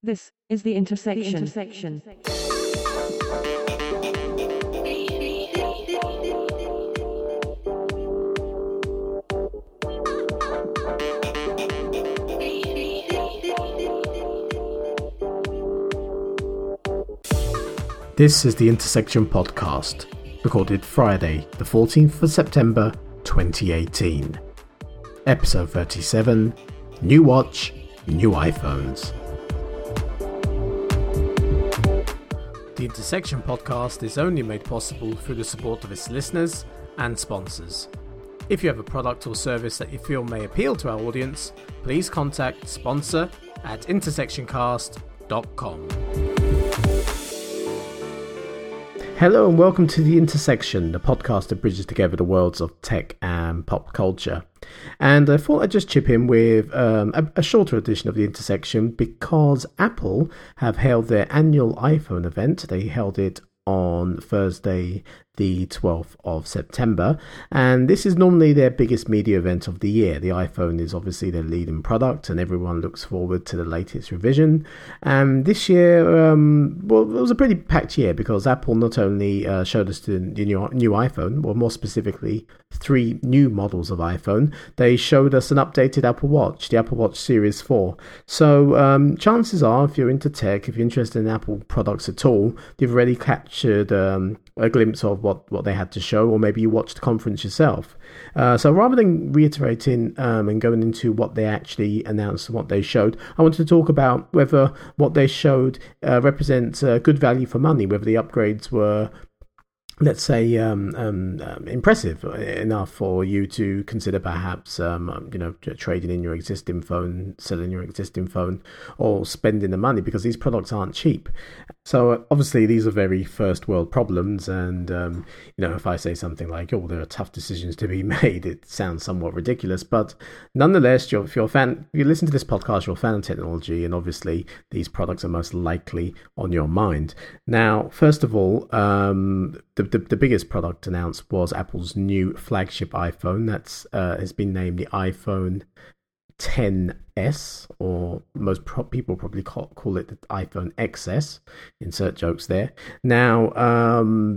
This is the Intersection. This is the Intersection Podcast, recorded Friday, the 14th of September, 2018. Episode 37, New Watch, New iPhones. The Intersection Podcast is only made possible through the support of its listeners and sponsors. If you have a product or service that you feel may appeal to our audience, please contact sponsor at intersectioncast.com. Hello and welcome to The Intersection, the podcast that bridges together the worlds of tech and pop culture. And I thought I'd just chip in with a shorter edition of The Intersection because Apple have held their annual iPhone event. They held it on Thursday, the 12th of September. And this is normally their biggest media event of the year. The iPhone is obviously their leading product and everyone looks forward to the latest revision. And this year, it was a pretty packed year because Apple not only showed us the new iPhone, or more specifically, three new models of iPhone, they showed us an updated Apple Watch, the Apple Watch Series 4. So chances are, if you're into tech, if you're interested in Apple products at all, you've already captured a glimpse of what they had to show, or maybe you watched the conference yourself. So rather than reiterating and going into what they actually announced and what they showed, I wanted to talk about whether what they showed represents good value for money, whether the upgrades were, let's say, impressive enough for you to consider perhaps, trading in your existing phone, selling your existing phone, or spending the money, because these products aren't cheap. So obviously these are very first world problems. And, if I say something like, oh, there are tough decisions to be made, it sounds somewhat ridiculous. But nonetheless, if you listen to this podcast, you're a fan of technology. And obviously these products are most likely on your mind. Now, first of all, The biggest product announced was Apple's new flagship iPhone that's has been named the iPhone XS, or most people probably call it the iPhone XS. Insert jokes there. Now,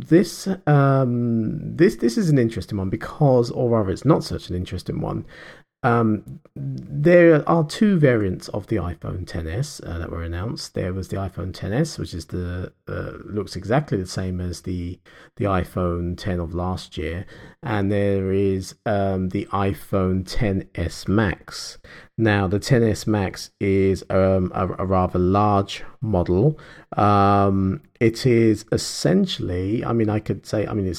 this is an interesting one because, or rather, it's not such an interesting one. There are two variants of the iPhone XS that were announced. There was the iPhone XS, which is looks exactly the same as the iPhone X of last year, and there is the iPhone XS Max. Now, the XS Max is a rather large model. It is essentially, it's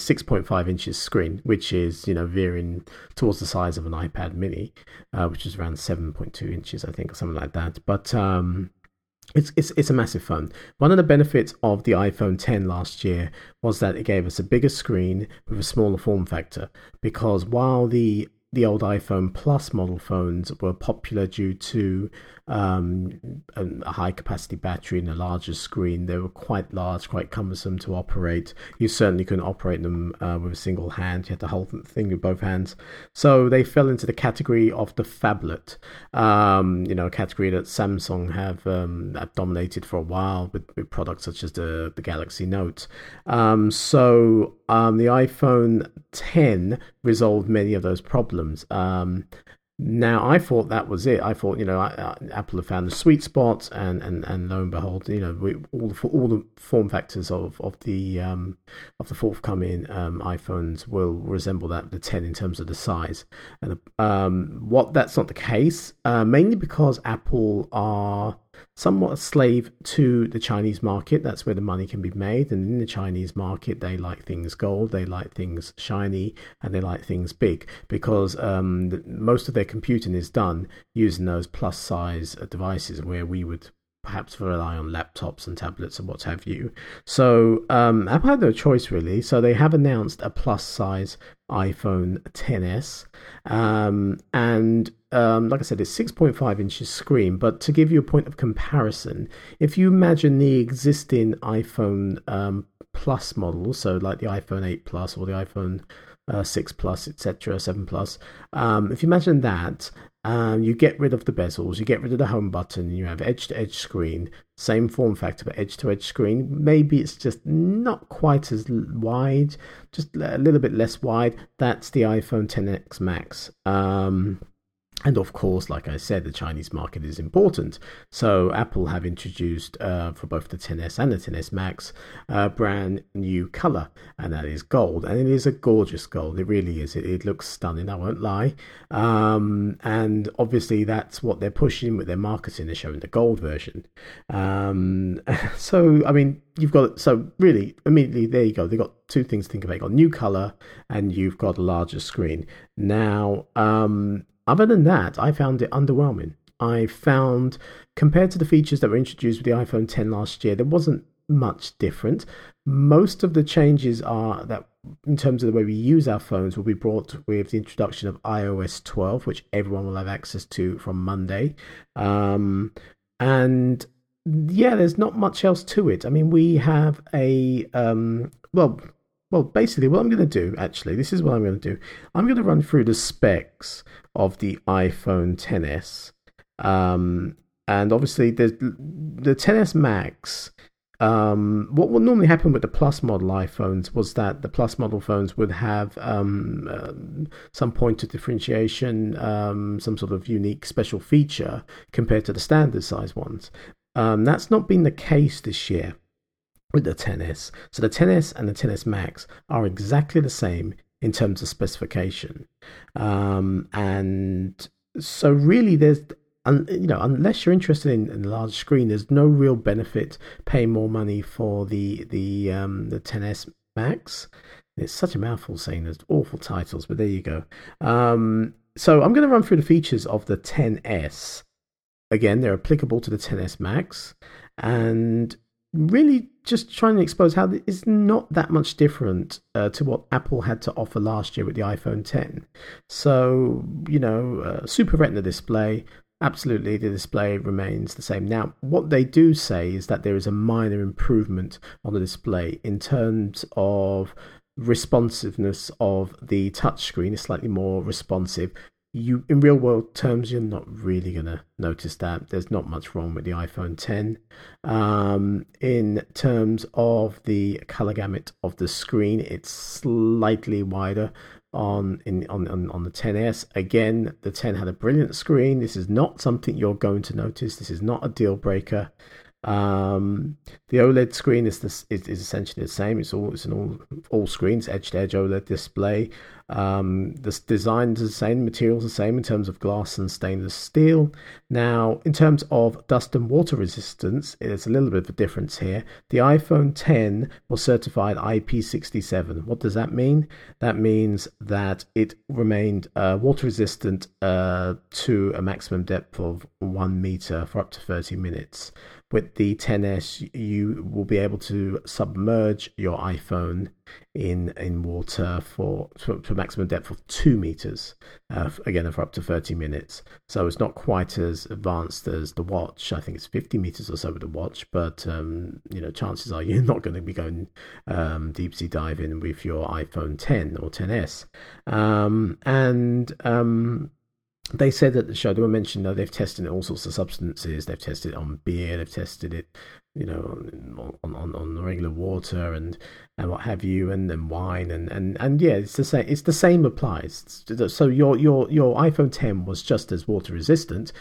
6.5 inches screen, which is, veering towards the size of an iPad mini, which is around 7.2 inches, I think, or something like that. But it's a massive phone. One of the benefits of the iPhone X last year was that it gave us a bigger screen with a smaller form factor, because while the old iPhone Plus model phones were popular due to a high capacity battery and a larger screen, they were quite large, quite cumbersome to operate. You certainly couldn't operate them with a single hand. You had to hold the thing with both hands. So they fell into the category of the phablet, a category that Samsung have dominated for a while with products such as the Galaxy Note. The iPhone X resolved many of those problems. Now, I thought that was it. I thought, Apple have found the sweet spot, and lo and behold, all the form factors of the forthcoming iPhones will resemble that of the 10 in terms of the size. And that's not the case, mainly because Apple are somewhat a slave to the Chinese market. That's where the money can be made, and in the Chinese market they like things gold, they like things shiny, and they like things big, because most of their computing is done using those plus size devices, where we would perhaps rely on laptops and tablets and what have you. So I've had no choice really. So they have announced a plus size iPhone XS, like I said, it's 6.5 inches screen. But to give you a point of comparison, if you imagine the existing iPhone Plus model, so like the iPhone 8 Plus or the iPhone 6 Plus, etc., 7 Plus, if you imagine that, You get rid of the bezels, you get rid of the home button, you have edge-to-edge screen, same form factor, but edge-to-edge screen. Maybe it's just not quite as wide, just a little bit less wide. That's the iPhone XS Max. And of course, like I said, the Chinese market is important. So Apple have introduced for both the XS and the XS Max a brand new color, and that is gold. And it is a gorgeous gold. It really is. It looks stunning, I won't lie. And obviously, that's what they're pushing with their marketing. They're showing the gold version. So immediately, there you go. They've got two things to think about. You've got new color and you've got a larger screen. Now, other than that, I found it underwhelming. I found, compared to the features that were introduced with the iPhone X last year, there wasn't much different. Most of the changes are that in terms of the way we use our phones will be brought with the introduction of iOS 12, which everyone will have access to from Monday. And yeah, there's not much else to it. I mean, we have a, well, basically what I'm going to do, actually, this is what I'm going to do. I'm going to run through the specs of the iPhone XS. And obviously, the XS Max, what would normally happen with the Plus model iPhones was that the Plus model phones would have some point of differentiation, some sort of unique special feature compared to the standard size ones. That's not been the case this year with the XS. So the XS and the XS Max are exactly the same in terms of specification. And so really there's, unless you're interested in large screen, there's no real benefit paying more money for the XS Max. It's such a mouthful saying those awful titles, but there you go. So I'm going to run through the features of the XS. Again, they're applicable to the XS Max, and really just trying to expose how it's not that much different to what Apple had to offer last year with the iPhone X. So, Super Retina display, absolutely the display remains the same. Now, what they do say is that there is a minor improvement on the display in terms of responsiveness of the touchscreen. It's slightly more responsive. You, in real world terms, you're not really going to notice that. There's not much wrong with the iPhone X. In terms of the color gamut of the screen, it's slightly wider on the XS. Again, the X had a brilliant screen. This is not something you're going to notice. This is not a deal breaker. The OLED screen is essentially the same. It's an all screens edge-to-edge OLED display. The design is the same, materials the same in terms of glass and stainless steel. Now, in terms of dust and water resistance, there's a little bit of a difference here. The iPhone X was certified IP67. What does that mean? That means that it remained water resistant to a maximum depth of 1 meter for up to 30 minutes. With the XS, you will be able to submerge your iPhone in water for maximum depth of 2 meters, again for up to 30 minutes. So it's not quite as advanced as the watch. I think it's 50 meters or so with the watch, but chances are you're not going to be going deep sea diving with your iPhone X or XS. They said at the show, they were mentioned that they've tested all sorts of substances. They've tested it on beer, they've tested it, on regular water and what have you, and then wine and yeah, it's the same. It's the same applies. So your iPhone X was just as water resistant,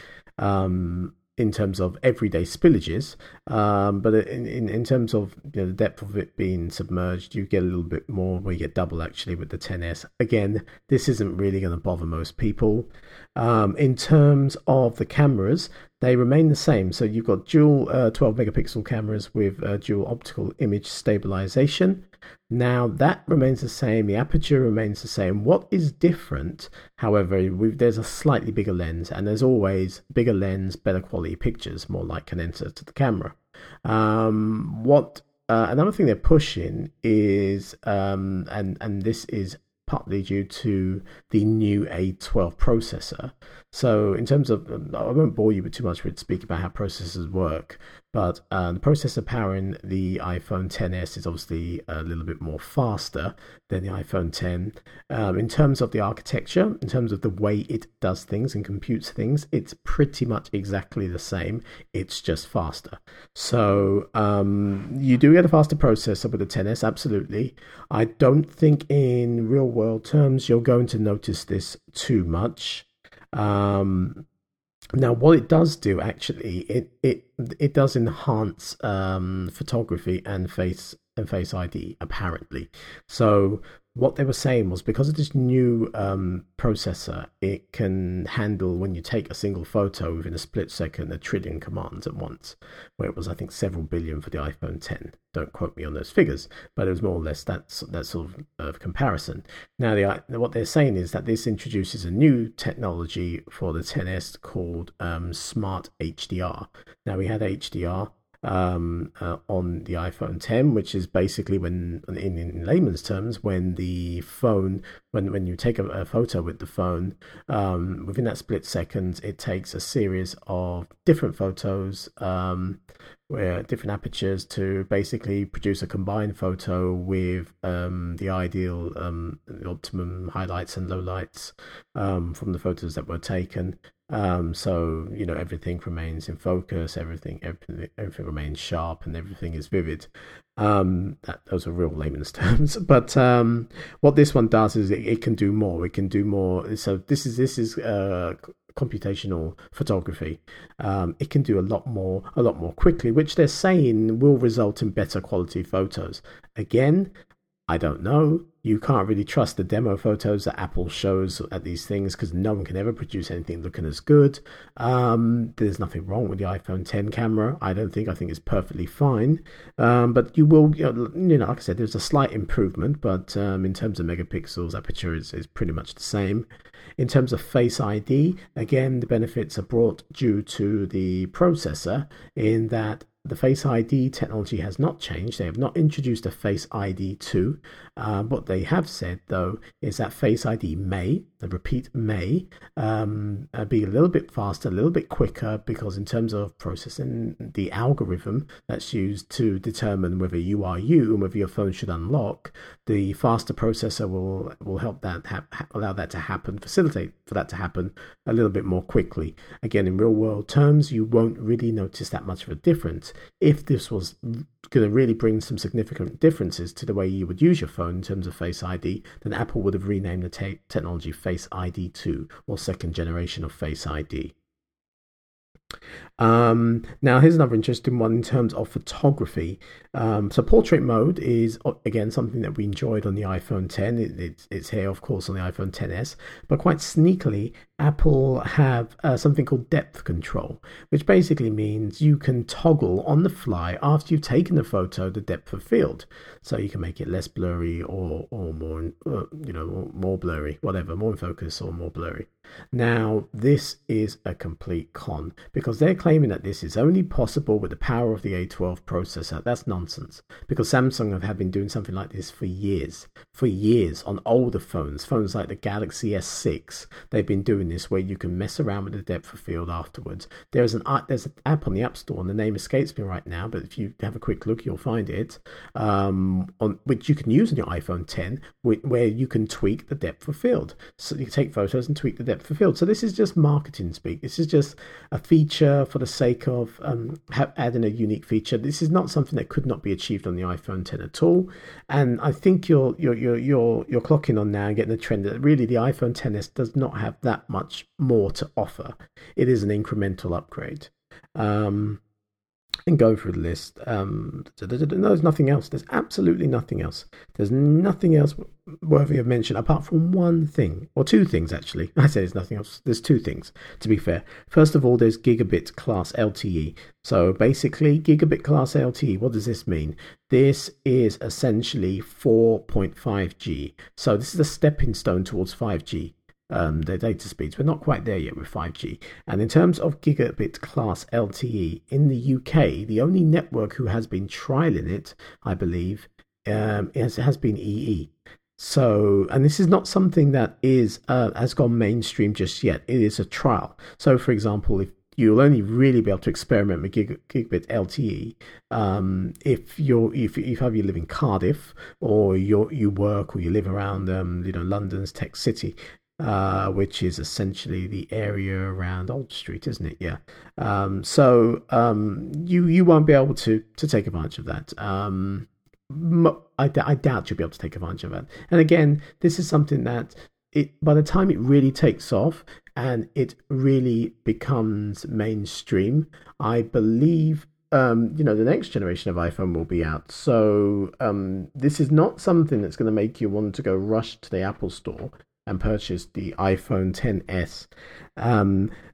in terms of everyday spillages, but in terms of the depth of it being submerged, you get a little bit more, where you get double actually with the XS. Again, this isn't really going to bother most people. In terms of the cameras, they remain the same. So you've got dual 12 megapixel cameras with dual optical image stabilization. Now that remains the same. The aperture remains the same. What is different, however, there's a slightly bigger lens, and there's always bigger lens, better quality pictures, more light can enter to the camera. Another thing they're pushing is, and this is partly due to the new A12 processor. So in terms of, I won't bore you with too much, but speak about how processors work. But the processor powering the iPhone XS is obviously a little bit more faster than the iPhone X. In terms of the architecture, in terms of the way it does things and computes things, it's pretty much exactly the same. It's just faster. So you do get a faster processor with the XS, absolutely. I don't think in real world terms you're going to notice this too much. Now, what it does do, actually, it does enhance photography and face ID, apparently. So what they were saying was, because of this new processor, it can handle, when you take a single photo within a split second, 1 trillion commands at once, where it was, I think, several billion for the iPhone X. Don't quote me on those figures, but it was more or less that sort of comparison. Now, what they're saying is that this introduces a new technology for the XS called Smart HDR. Now, we had HDR on the iPhone X, which is basically when, in layman's terms, when the phone, when you take a photo with the phone, within that split second, it takes a series of different photos, where different apertures, to basically produce a combined photo with the ideal, the optimum highlights and lowlights from the photos that were taken. So, you know, everything remains in focus, everything remains sharp, and everything is vivid. Those are real layman's terms. But what this one does is it can do more. It can do more. So this is computational photography. It can do a lot more quickly, which they're saying will result in better quality photos. Again, I don't know. You can't really trust the demo photos that Apple shows at these things, because no one can ever produce anything looking as good. There's nothing wrong with the iPhone X camera. I think it's perfectly fine. But you will, like I said, there's a slight improvement, but in terms of megapixels, aperture is pretty much the same. In terms of Face ID, again, the benefits are brought due to the processor, in that the Face ID technology has not changed. They have not introduced a Face ID 2. What they have said, though, is that Face ID may be a little bit faster, a little bit quicker, because in terms of processing, the algorithm that's used to determine whether you are you and whether your phone should unlock, the faster processor will help that allow that to happen, facilitate for that to happen a little bit more quickly. Again, in real world terms, you won't really notice that much of a difference. If this was going to really bring some significant differences to the way you would use your phone in terms of Face ID, then Apple would have renamed the technology Face ID 2, or second generation of Face ID. Now, here's another interesting one in terms of photography. So portrait mode is, again, something that we enjoyed on the iPhone X. It's here, of course, on the iPhone XS. But quite sneakily, Apple have something called depth control, which basically means you can toggle on the fly, after you've taken the photo, the depth of field. So you can make it less blurry or more, more blurry, whatever, more in focus or more blurry. Now, this is a complete con, because they're claiming that this is only possible with the power of the A12 processor. That's nonsense, because Samsung have been doing something like this for years on older phones like the Galaxy S6. They've been doing this, where you can mess around with the depth of field afterwards. There's an app on the App Store, and the name escapes me right now, but if you have a quick look, you'll find it, which you can use on your iPhone X, where you can tweak the depth of field. So you take photos and tweak the depth of field. So this is just marketing speak. This is just a feature for the sake of adding a unique feature. This is not something that could not be achieved on the iPhone X at all. And I think you're clocking on now and getting the trend that really the iPhone XS does not have that much more to offer. It is an incremental upgrade. And go through the list. There's nothing else. There's absolutely nothing else. There's nothing else worthy of mention, apart from one thing, or two things, actually. I say there's nothing else. There's two things, to be fair. First of all, there's gigabit class LTE. So basically, gigabit class LTE, what does this mean? This is essentially 4.5G. So this is a stepping stone towards 5G. Their data speeds. We're not quite there yet with 5G. And in terms of gigabit class LTE, in the UK, the only network who has been trialing it, I believe, has been EE. So, and this is not something that has gone mainstream just yet. It is a trial. So, for example, if you'll only really be able to experiment with gigabit LTE if you have you live in Cardiff, or you work, or you live around London's Tech City, which is essentially the area around Old Street, isn't it? Yeah. You won't be able to take advantage of that. I doubt you'll be able to take advantage of that. And again, this is something that by the time it really takes off and it really becomes mainstream, I believe the next generation of iPhone will be out. So this is not something that's going to make you want to go rush to the Apple Store and purchase the iPhone XS.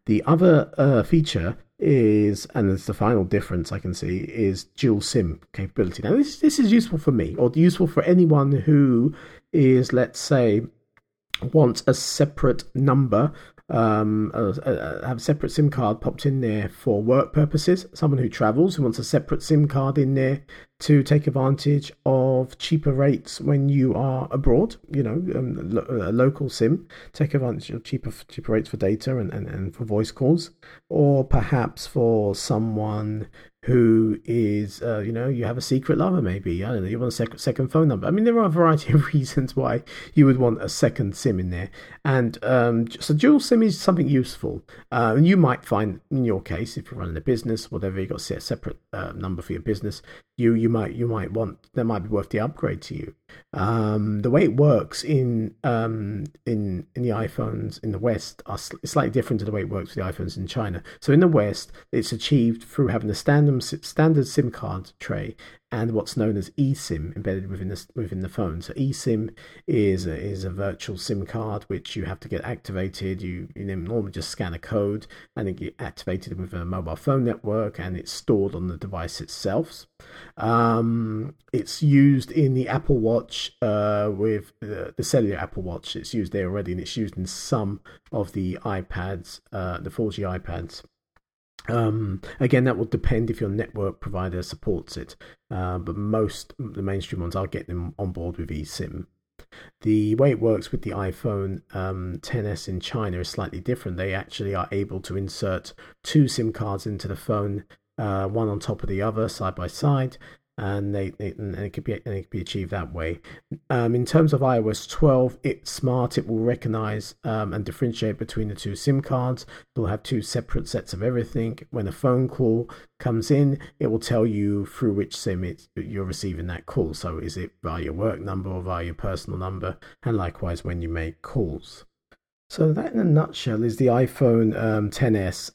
The other feature is, and it's the final difference I can see, is dual SIM capability. Now, this is useful for me, or useful for anyone who is, let's say, wants a separate number, have a separate SIM card popped in there for work purposes. Someone who travels who wants a separate SIM card in there to take advantage of cheaper rates when you are abroad. A local SIM, take advantage of cheaper rates for data and for voice calls, or perhaps for someone who is, you have a secret lover maybe. I don't know, you want a second phone number. I mean, there are a variety of reasons why you would want a second SIM in there. And so dual SIM is something useful. And you might find, in your case, if you're running a business, whatever, you've got to set a separate number for your business, you might want, that might be worth the upgrade to you. The way it works in the iPhones in the West is slightly different to the way it works with the iPhones in China. So in the West, it's achieved through having a standard SIM card tray and what's known as eSIM embedded within the phone. So eSIM is a virtual SIM card which you have to get activated. You normally just scan a code and it gets activated with a mobile phone network, and it's stored on the device itself. It's used in the Apple Watch with the cellular Apple Watch. It's used there already, and it's used in some of the iPads, the 4G iPads. Again, that will depend if your network provider supports it, but most of the mainstream ones are getting them on board with eSIM. The way it works with the iPhone XS in China is slightly different. They actually are able to insert two SIM cards into the phone, one on top of the other, side by side, and it could be achieved that way. In terms of iOS 12, it's smart. It will recognize and differentiate between the two SIM cards. It will have two separate sets of everything. When a phone call comes in, it will tell you through which SIM you're receiving that call. So is it via your work number or via your personal number? And likewise, when you make calls. So that, in a nutshell, is the iPhone XS,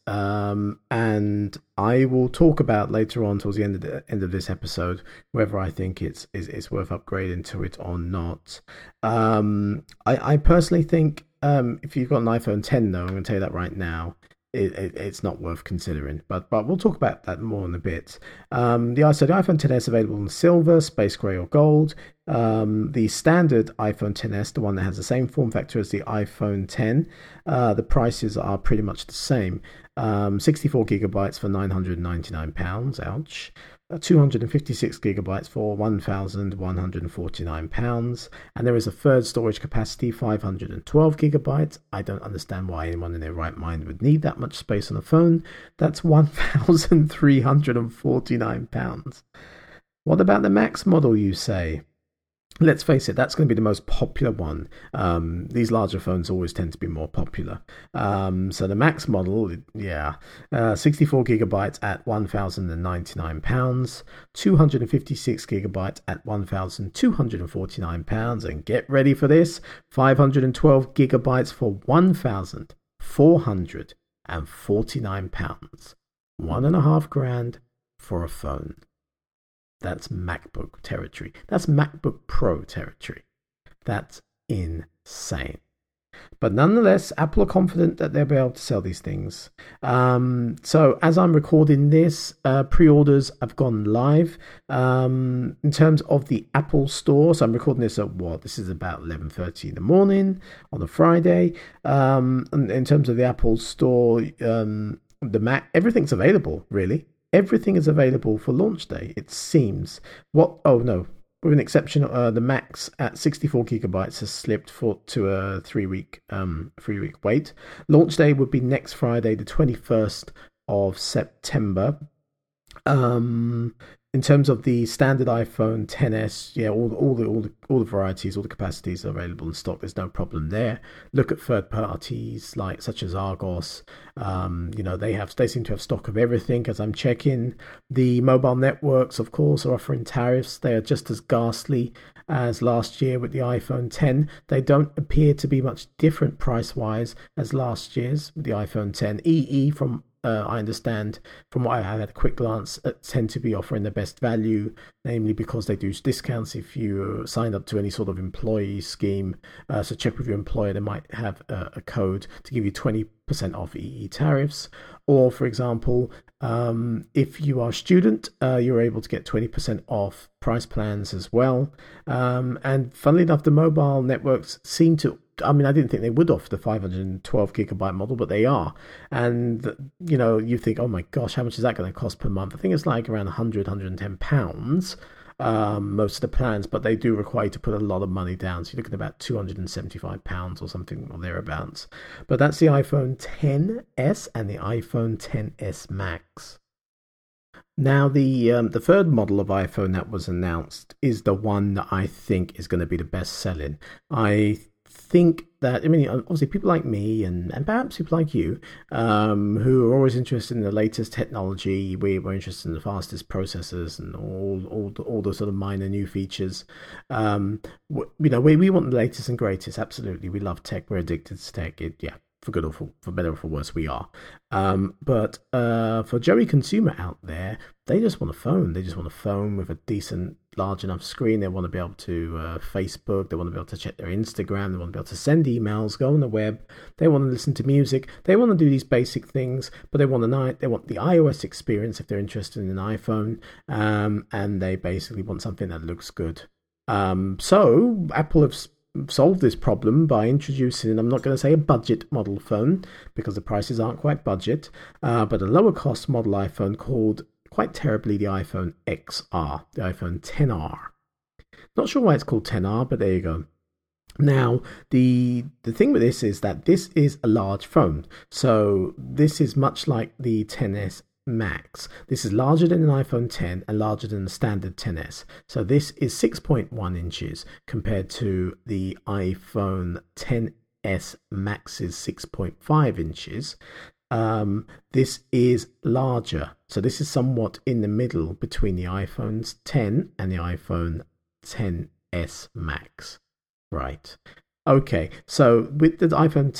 and I will talk about later on towards the end of this episode whether I think it's worth upgrading to it or not. I personally think if you've got an iPhone X, though, I'm going to tell you that right now, it's not worth considering. But we'll talk about that more in a bit. The iPhone XS is available in silver, space grey, or gold. The standard iPhone XS, the one that has the same form factor as the iPhone X, the prices are pretty much the same. 64 gigabytes for £999, ouch. 256 gigabytes for £1,149, and there is a third storage capacity, 512 gigabytes. I don't understand why anyone in their right mind would need that much space on a phone. That's £1,349. What about the Max model, you say? Let's face it, that's going to be the most popular one. These larger phones always tend to be more popular. So the Max model, 64 gigabytes at £1,099, 256 gigabytes at £1,249, and get ready for this, 512 gigabytes for £1,449. £1,500 for a phone. That's MacBook territory. That's MacBook Pro territory. That's insane. But nonetheless, Apple are confident that they'll be able to sell these things. So as I'm recording this, pre-orders have gone live. In terms of the Apple Store, so I'm recording this at this is about 11:30 in the morning on a Friday. And in terms of the Apple Store, the Mac, everything's available, really. Everything is available for launch day, it seems. With an exception, the Max at 64 gigabytes has slipped to a three-week wait. Launch day would be next Friday, the 21st of September. In terms of the standard iPhone XS, all the varieties, all the capacities are available in stock. There's no problem there. Look at third parties such as Argos. They seem to have stock of everything. As I'm checking, the mobile networks, of course, are offering tariffs. They are just as ghastly as last year with the iPhone 10. They don't appear to be much different price-wise as last year's with the iPhone 10. EE I understand from what I had a quick glance at, tend to be offering the best value, namely because they do discounts if you sign up to any sort of employee scheme. So check with your employer; they might have a code to give you 20% off EE tariffs. Or, for example, if you are a student, you're able to get 20% off price plans as well. And funnily enough, the mobile networks seem to. I mean, I didn't think they would offer the 512 gigabyte model, but they are. And, you think, oh my gosh, how much is that going to cost per month? I think it's like around £100, £110, most of the plans, but they do require you to put a lot of money down. So you're looking at about £275 or something or thereabouts. But that's the iPhone XS and the iPhone XS Max. Now, the third model of iPhone that was announced is the one that I think is going to be the best selling. I think obviously people like me and perhaps people like you who are always interested in the latest technology, we're interested in the fastest processors and all the sort of minor new features. We want the latest and greatest. Absolutely. We love tech. We're addicted to tech. For good or for better or for worse, we are. But for Joey consumer out there, they just want a phone. They just want a phone with a decent, large enough screen. They want to be able to Facebook. They want to be able to check their Instagram. They want to be able to send emails, go on the web. They want to listen to music. They want to do these basic things, but they want the iOS experience if they're interested in an iPhone. And they basically want something that looks good. So Apple have solve this problem by introducing, I'm not going to say a budget model phone because the prices aren't quite budget, but a lower cost model iPhone called, quite terribly, the iPhone XR, the iPhone XR. Not sure why it's called XR, but there you go. Now, the thing with this is that this is a large phone. So this is much like the XS Max. This is larger than an iPhone 10 and larger than the standard XS. So this is 6.1 inches compared to the iPhone XS Max's 6.5 inches. This is larger. So this is somewhat in the middle between the iPhone 10 and the iPhone XS Max. Right. Okay. So with the iPhone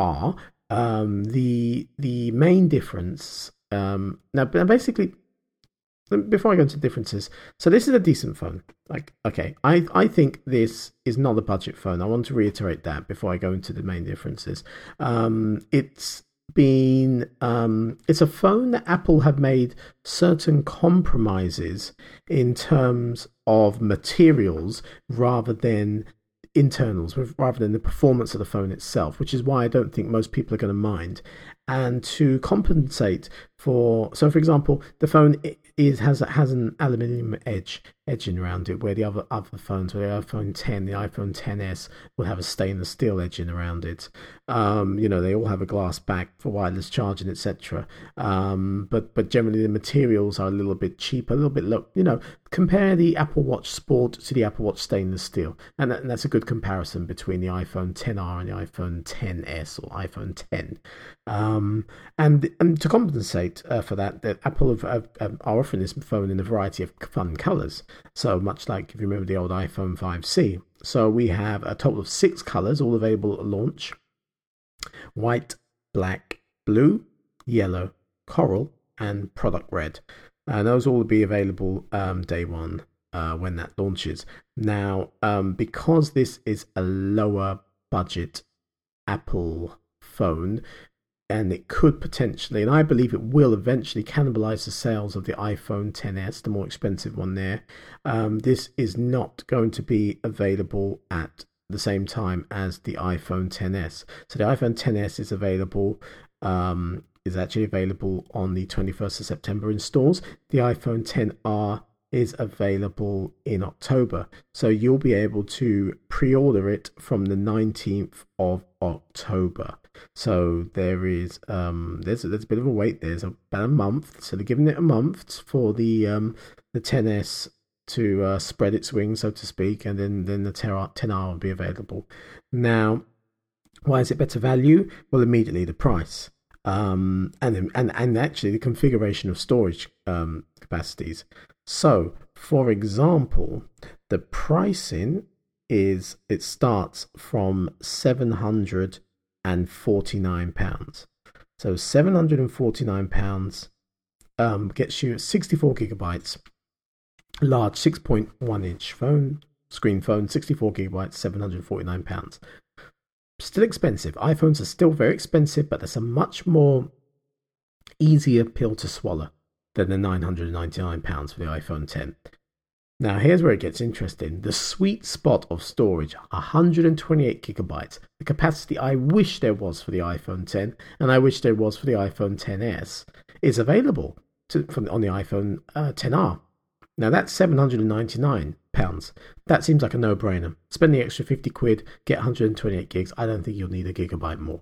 XR, the main difference. Now, basically, before I go into differences, so this is a decent phone. I think this is not a budget phone. I want to reiterate that before I go into the main differences. It's a phone that Apple have made certain compromises in terms of materials rather than internals, rather than the performance of the phone itself, which is why I don't think most people are going to mind. And to compensate for example, the phone has an aluminium edging around it, where the other phones, where the iPhone 10, the iPhone XS will have a stainless steel edging around it. They all have a glass back for wireless charging, etc. But generally the materials are a little bit cheaper, a little bit low. Compare the Apple Watch Sport to the Apple Watch stainless steel, and that's a good comparison between the iPhone XR and the iPhone XS or iPhone X. And to compensate for that, Apple are offering this phone in a variety of fun colors. So much like if you remember the old iPhone 5C. So we have a total of 6 colors, all available at launch: white, black, blue, yellow, coral, and product red. And those all will be available day one when that launches. Now, because this is a lower budget Apple phone, and it could potentially, and I believe it will eventually, cannibalize the sales of the iPhone XS, the more expensive one there. This is not going to be available at the same time as the iPhone XS. So the iPhone XS is available, is actually available on the 21st of September in stores. The iPhone XR is available in October. So you'll be able to pre-order it from the 19th of October. So there is there's a bit of a wait. There's about a month, so they're giving it a month for the 10s to spread its wings, so to speak, and then the 10R will be available. Now, why is it better value? Well, immediately the price, and actually the configuration of storage capacities. So, for example, the pricing is it starts from £749. So £749 gets you 64 gigabytes, large 6.1 inch screen phone, 64 gigabytes, £749. Still expensive. iPhones are still very expensive, but that's a much more easier pill to swallow than the £999 for the iPhone 10. Now here's where it gets interesting. The sweet spot of storage, 128 gigabytes, the capacity I wish there was for the iPhone 10, and I wish there was for the iPhone XS, is available on the iPhone XR. Now that's £799. That seems like a no-brainer. Spend the extra £50, get 128 gigs. I don't think you'll need a gigabyte more.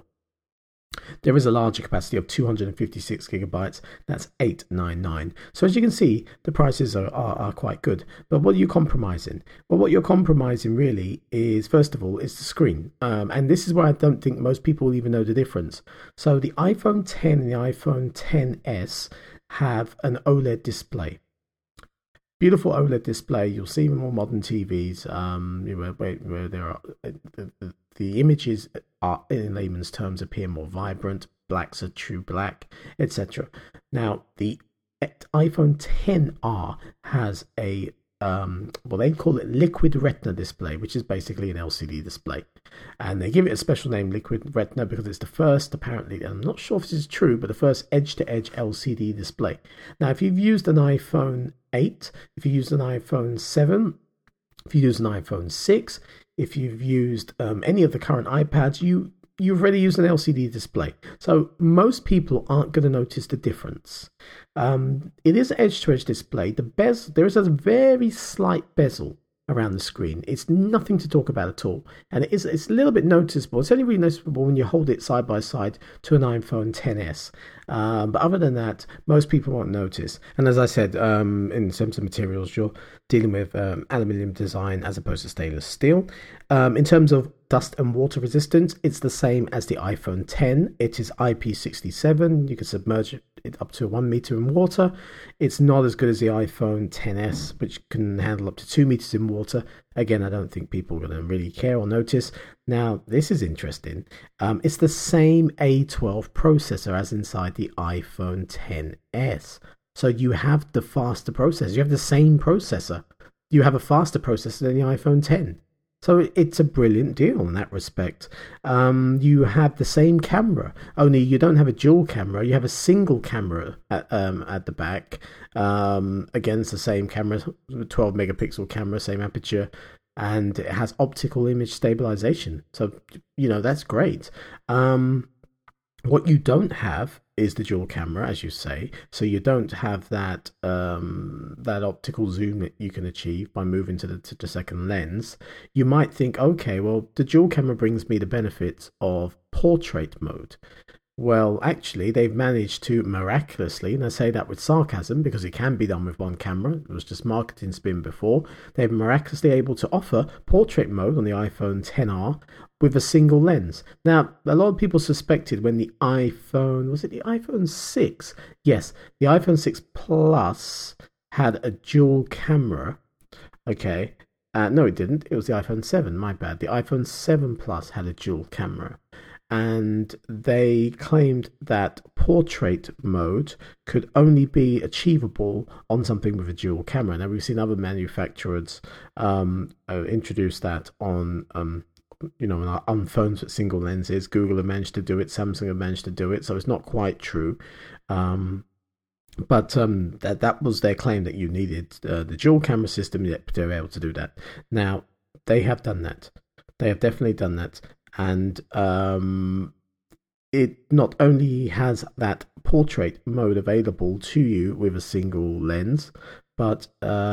There is a larger capacity of 256 gigabytes. That's £899. So as you can see, the prices are quite good. But what are you compromising? Well, what you're compromising really is, first of all, is the screen. And this is where I don't think most people even know the difference. So the iPhone 10 and the iPhone XS have an OLED display. Beautiful OLED display. You'll see in more modern TVs where there are the images are, in layman's terms, appear more vibrant. Blacks are true black, etc. Now the iPhone XR has a they call it liquid retina display, which is basically an LCD display, and they give it a special name, liquid retina, because it's the first, apparently, and I'm not sure if this is true, but the first edge-to-edge LCD display. Now, if you've used an iPhone 8, if you used an iPhone 7, if you use an iPhone 6, if you've used any of the current iPads, you've already used an LCD display. So most people aren't going to notice the difference. It is an edge-to-edge display. The bezel, there is a very slight bezel around the screen. It's nothing to talk about at all. And it's a little bit noticeable. It's only really noticeable when you hold it side by side to an iPhone XS. But other than that, most people won't notice. And as I said, in terms of materials, you're dealing with aluminium design as opposed to stainless steel. In terms of dust and water resistance, it's the same as the iPhone 10. It is IP67. You can submerge it up to 1 meter in water. It's not as good as the iPhone XS, which can handle up to 2 meters in water. Again, I don't think people are going to really care or notice. Now, this is interesting. It's the same A12 processor as inside the iPhone XS. So you have the faster processor. You have the same processor. You have a faster processor than the iPhone 10. So it's a brilliant deal in that respect. You have the same camera, only you don't have a dual camera. You have a single camera at the back. Again, it's the same camera, 12 megapixel camera, same aperture. And it has optical image stabilization. So, that's great. What you don't have is the dual camera, as you say. So you don't have that that optical zoom that you can achieve by moving to the second lens. You might think, okay, well, the dual camera brings me the benefits of portrait mode. Well, actually, they've managed to miraculously, and I say that with sarcasm because it can be done with one camera, it was just marketing spin before, they've miraculously able to offer portrait mode on the iPhone XR with a single lens. Now, a lot of people suspected when the iPhone, was it the iPhone 6? Yes, the iPhone 6 Plus had a dual camera, okay. No, it didn't. It was the iPhone 7, my bad. The iPhone 7 Plus had a dual camera. And they claimed that portrait mode could only be achievable on something with a dual camera. Now, we've seen other manufacturers introduce that on, on phones with single lenses. Google have managed to do it. Samsung have managed to do it. So it's not quite true. But that was their claim, that you needed the dual camera system to be able to do that. Now, they have done that. They have definitely done that. And it not only has that portrait mode available to you with a single lens, but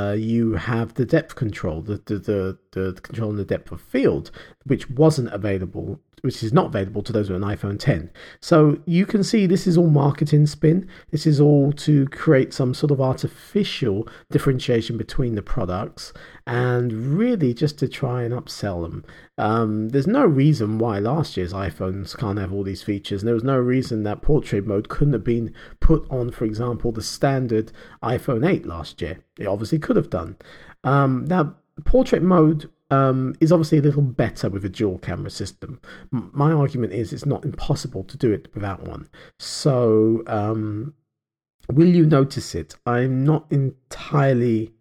you have the depth control, the control in the depth of field, which wasn't available which is not available to those with an iPhone 10. So you can see this is all marketing spin. This is all to create some sort of artificial differentiation between the products and really just to try and upsell them. There's no reason why last year's iPhones can't have all these features. And there was no reason that portrait mode couldn't have been put on, for example, the standard iPhone 8 last year. It obviously could have done. Now, portrait mode is obviously a little better with a dual camera system. My argument is it's not impossible to do it without one. So will you notice it? I'm not entirely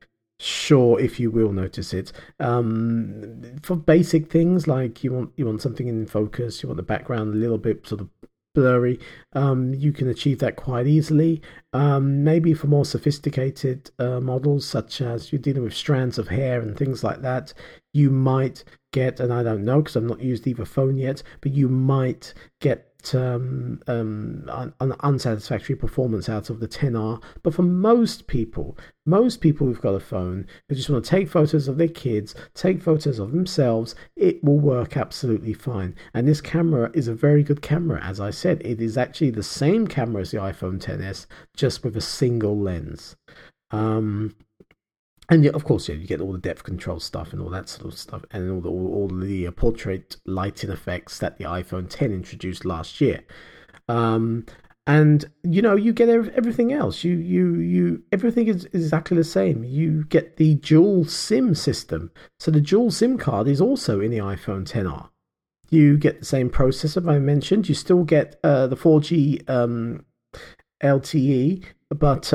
sure if you will notice it. For basic things like you want something in focus, you want the background a little bit sort of blurry, you can achieve that quite easily. Maybe for more sophisticated models, such as you're dealing with strands of hair and things like that, you might get, and I don't know because I've not used either phone yet, but you might get an unsatisfactory performance out of the 10R. But for most people who've got a phone who just want to take photos of their kids, take photos of themselves, it will work absolutely fine. And this camera is a very good camera. As I said, it is actually the same camera as the iPhone XS, just with a single lens. And of course, you get all the depth control stuff and all that sort of stuff, and all the portrait lighting effects that the iPhone 10 introduced last year. And you get everything else. Everything is exactly the same. You get the dual SIM system, so the dual SIM card is also in the iPhone XR. You get the same processor I mentioned. You still get the 4G LTE. But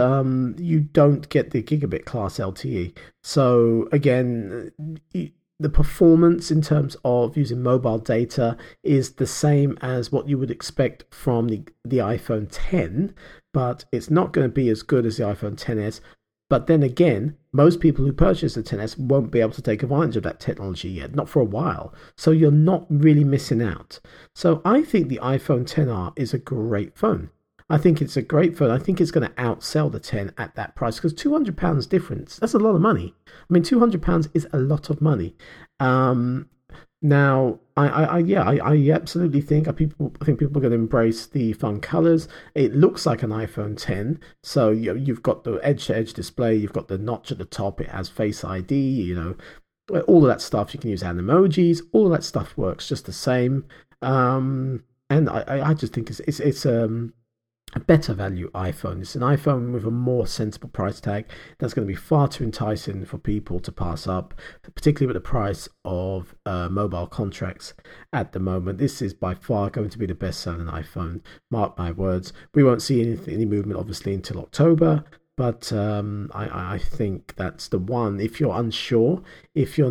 you don't get the gigabit class LTE. So again, the performance in terms of using mobile data is the same as what you would expect from the iPhone 10, but it's not going to be as good as the iPhone XS. But then again, most people who purchase the XS won't be able to take advantage of that technology yet, not for a while. So you're not really missing out. So I think the iPhone XR is a great phone. I think it's a great phone. I think it's going to outsell the 10 at that price because £200 difference, that's a lot of money. I mean, £200 is a lot of money. Now, I absolutely think people are going to embrace the fun colors. It looks like an iPhone 10, so you've got the edge-to-edge display, you've got the notch at the top, it has Face ID, all of that stuff. You can use emojis, all that stuff works just the same. And I just think it's a better value iPhone. It's an iPhone with a more sensible price tag that's going to be far too enticing for people to pass up, particularly with the price of mobile contracts at the moment. This is by far going to be the best-selling iPhone, mark my words. We won't see any movement, obviously, until October, but I think that's the one. If you're unsure, if there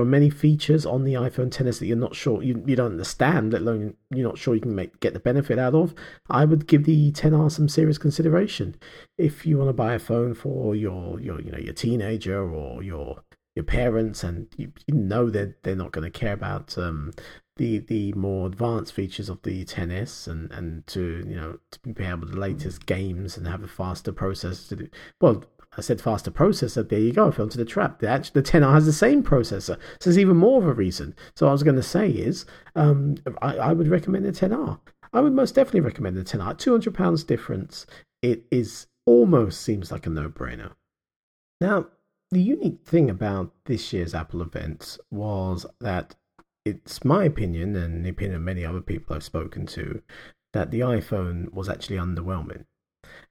are many features on the iPhone XS that you're not sure, you don't understand, let alone you're not sure you can get the benefit out of, I would give the XR some serious consideration. If you want to buy a phone for your teenager or your parents, and you know that they're not going to care about the more advanced features of the XS and to be able to latest games and have a faster processor to do. Well, I said faster processor, there you go, I fell into the trap. The XR has the same processor, so there's even more of a reason. So what I was going to say is I would recommend the XR. I would most definitely recommend the XR. £200 difference. It is almost seems like a no-brainer. Now, the unique thing about this year's Apple event was that it's my opinion, and the opinion of many other people I've spoken to, that the iPhone was actually underwhelming.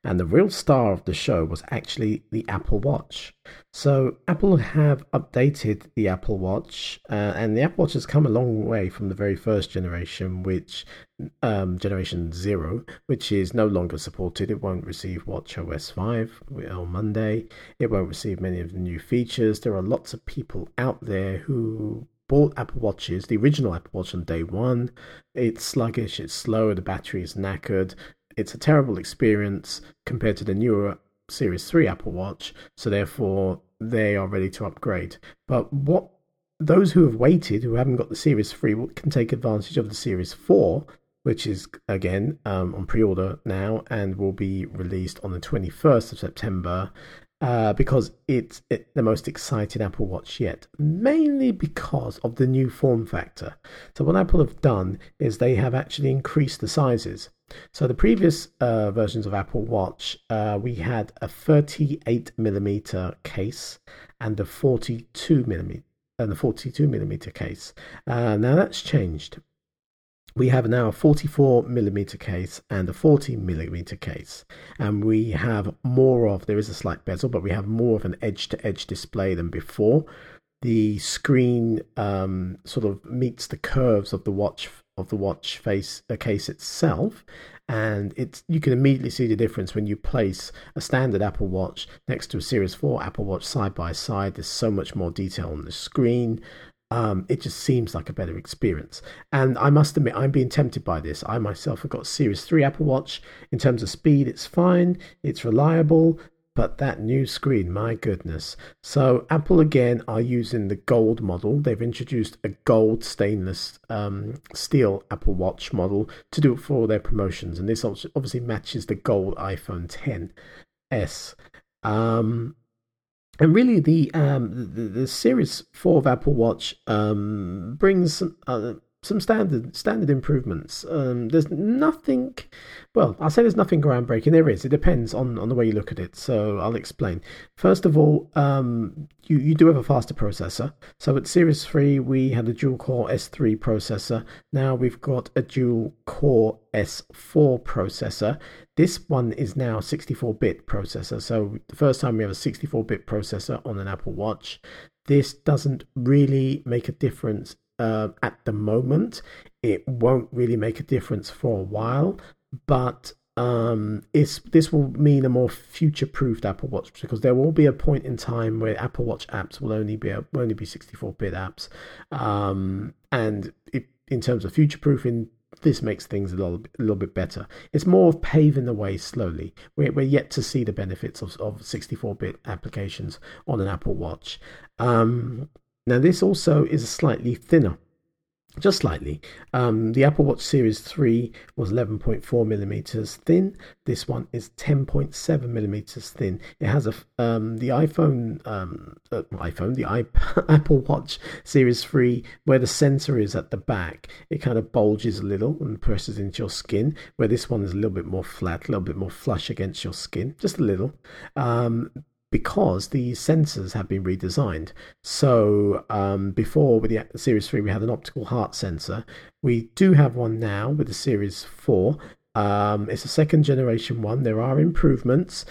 And the real star of the show was actually the Apple Watch. So Apple have updated the Apple Watch, and the Apple Watch has come a long way from the very first generation, which Generation 0, which is no longer supported. It won't receive watchOS 5 on Monday. It won't receive many of the new features. There are lots of people out there who bought Apple Watches, the original Apple Watch on day one. It's sluggish, it's slow, the battery is knackered. It's a terrible experience compared to the newer Series 3 Apple Watch, so therefore they are ready to upgrade. But what those who have waited, who haven't got the Series 3, can take advantage of the Series 4, which is, again, on pre-order now and will be released on the 21st of September. because it's the most excited Apple Watch yet, mainly because of the new form factor. So what Apple have done is they have actually increased the sizes. So the previous versions of Apple Watch, we had a 38mm case and a 42mm and the 42mm case. Now that's changed. We have now a 44mm case and a 40mm case, and we have more of, there is a slight bezel, but we have more of an edge-to-edge display than before. The screen sort of meets the curves of the watch face case itself, and it's, you can immediately see the difference when you place a standard Apple Watch next to a Series 4 Apple Watch side by side. There's so much more detail on the screen. It just seems like a better experience. And I must admit, I'm being tempted by this. I myself have got Series 3 Apple Watch. In terms of speed, it's fine. It's reliable. But that new screen, my goodness. So Apple, again, are using the gold model. They've introduced a gold stainless steel Apple Watch model to do it for all their promotions. And this obviously matches the gold iPhone XS. And really, the Series 4 of Apple Watch brings some standard improvements. There's nothing, well, I'll say there's nothing groundbreaking. There is. It depends on the way you look at it. So I'll explain. First of all, you do have a faster processor. So at Series 3, we had a dual-core S3 processor. Now we've got a dual-core S4 processor. This one is now 64-bit processor. So the first time we have a 64-bit processor on an Apple Watch. This doesn't really make a difference. At the moment, it won't really make a difference for a while, but this will mean a more future-proofed Apple Watch, because there will be a point in time where Apple Watch apps will only be 64-bit apps, and it, in terms of future-proofing, this makes things a little bit better. It's more of paving the way slowly. We're yet to see the benefits of 64-bit applications on an Apple Watch. Now, this also is slightly thinner, just slightly. The Apple Watch Series 3 was 11.4 millimeters thin. This one is 10.7 millimeters thin. It has Apple Watch Series 3, where the sensor is at the back. It kind of bulges a little and presses into your skin, where this one is a little bit more flat, a little bit more flush against your skin, just a little. Because the sensors have been redesigned. So before, with the Series 3, we had an optical heart sensor. We do have one now with the Series 4. It's a second generation one. There are improvements.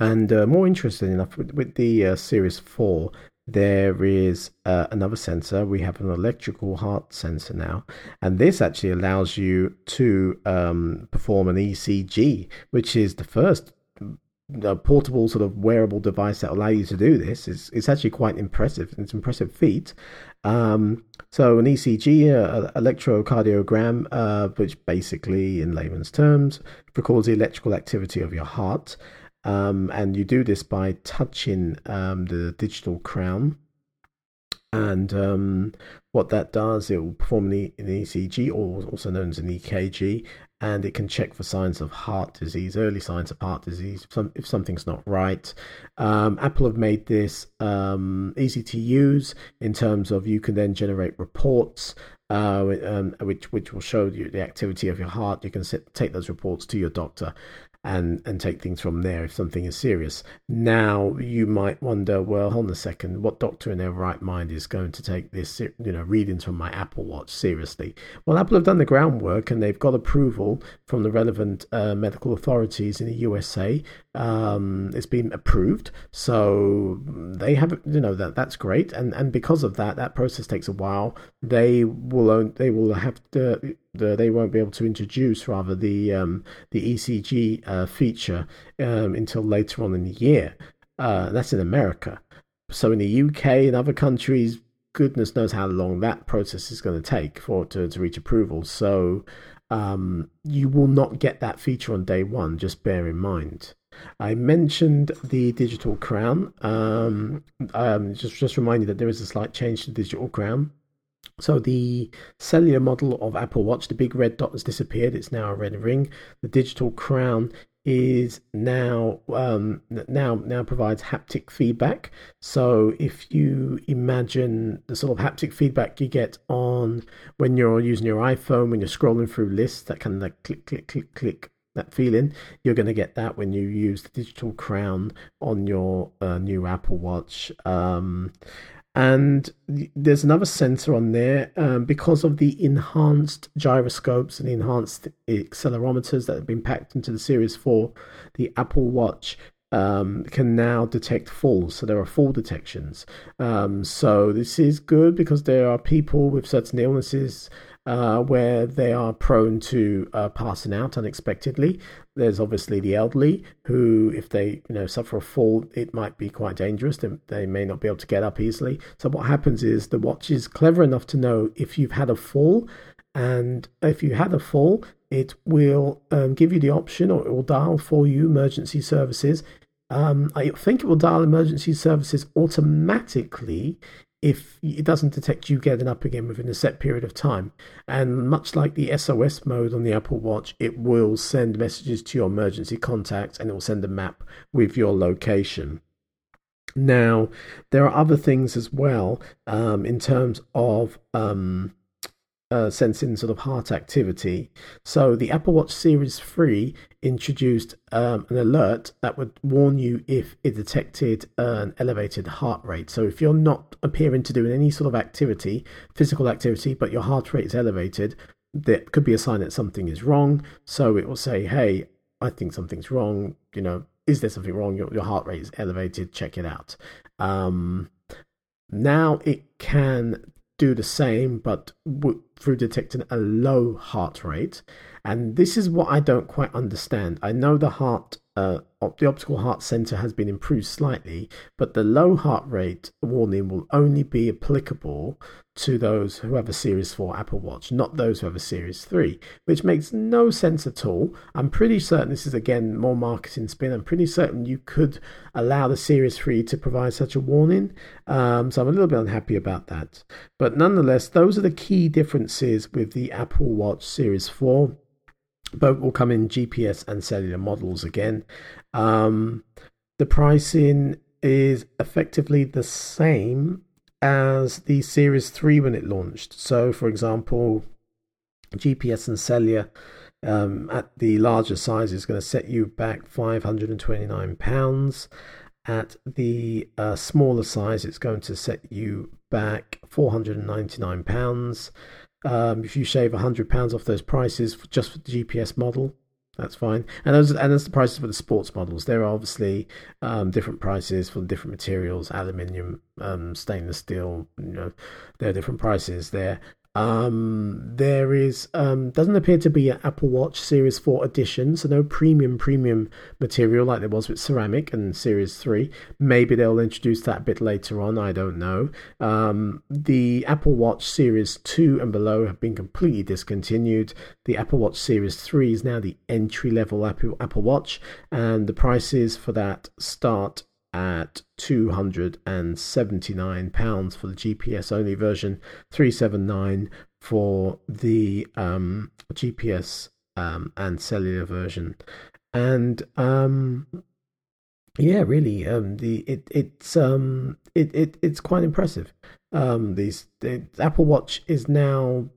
And more interesting enough, with the Series 4, there is another sensor. We have an electrical heart sensor now, and this actually allows you to perform an ECG, which is the first a portable sort of wearable device that allow you to do this. It's actually quite impressive. It's an impressive feat. So an ECG, electrocardiogram, which basically in layman's terms records the electrical activity of your heart. And you do this by touching the digital crown. And what that does, it will perform an ECG, or also known as an EKG, and it can check for signs of heart disease, early signs of heart disease, if something's not right. Apple have made this easy to use in terms of you can then generate reports, which will show you the activity of your heart. You can take those reports to your doctor and take things from there if something is serious. Now, you might wonder, well, hold on a second, what doctor in their right mind is going to take this, readings from my Apple Watch seriously? Well, Apple have done the groundwork, and they've got approval from the relevant medical authorities in the USA. It's been approved, so they have, that's great. And because of that process takes a while. They won't be able to introduce the ECG feature until later on in the year. That's in America. So in the UK and other countries, goodness knows how long that process is going to take for it to reach approval. So you will not get that feature on day one. Just bear in mind. I mentioned the digital crown. Just remind you that there is a slight change to the digital crown. So the cellular model of Apple Watch, the big red dot, has disappeared. It's now a red ring. The digital crown is now provides haptic feedback. So if you imagine the sort of haptic feedback you get on when you're using your iPhone, when you're scrolling through lists, that kind of like click, click, click, click, that feeling, you're going to get that when you use the digital crown on your new Apple Watch. And there's another sensor on there because of the enhanced gyroscopes and enhanced accelerometers that have been packed into the Series 4, the Apple Watch can now detect falls. So there are fall detections. So this is good because there are people with certain illnesses where they are prone to passing out unexpectedly. There's obviously the elderly who, if they suffer a fall, it might be quite dangerous. They may not be able to get up easily. So what happens is the watch is clever enough to know if you've had a fall, and if you had a fall, it will give you the option, or it will dial for you emergency services. I think it will dial emergency services automatically if it doesn't detect you getting up again within a set period of time. And much like the SOS mode on the Apple Watch, it will send messages to your emergency contacts, and it will send a map with your location. Now, there are other things as well in terms of sensing sort of heart activity. So the Apple Watch Series 3 introduced an alert that would warn you if it detected an elevated heart rate. So if you're not appearing to do any sort of activity, physical activity, but your heart rate is elevated, that could be a sign that something is wrong. So it will say, hey, I think something's wrong. Is there something wrong? Your heart rate is elevated. Check it out. Now it can do the same, but through detecting a low heart rate. And this is what I don't quite understand. I know the heart, the optical heart sensor has been improved slightly, but the low heart rate warning will only be applicable to those who have a Series 4 Apple Watch, not those who have a Series 3, which makes no sense at all. I'm pretty certain this is, again, more marketing spin. I'm pretty certain you could allow the Series 3 to provide such a warning. So I'm a little bit unhappy about that. But nonetheless, those are the key differences with the Apple Watch Series 4. Both will come in GPS and cellular models again. The pricing is effectively the same as the Series 3 when it launched. So, for example, GPS and cellular at the larger size is going to set you back £529. At the smaller size, it's going to set you back £499. If you shave £100 off those prices just for the GPS model, that's fine. And that's the prices for the sports models. There are obviously different prices for the different materials, aluminium, stainless steel. There are different prices there. There is doesn't appear to be an Apple Watch Series 4 edition, so no premium material like there was with ceramic and Series 3. Maybe they'll introduce that a bit later on, I don't know. The Apple Watch Series 2 and below have been completely discontinued. The Apple Watch Series 3 is now the entry-level Apple Watch, and the prices for that start at £279 for the GPS only version, £379 for the GPS and cellular version. And it's quite impressive. The Apple Watch is now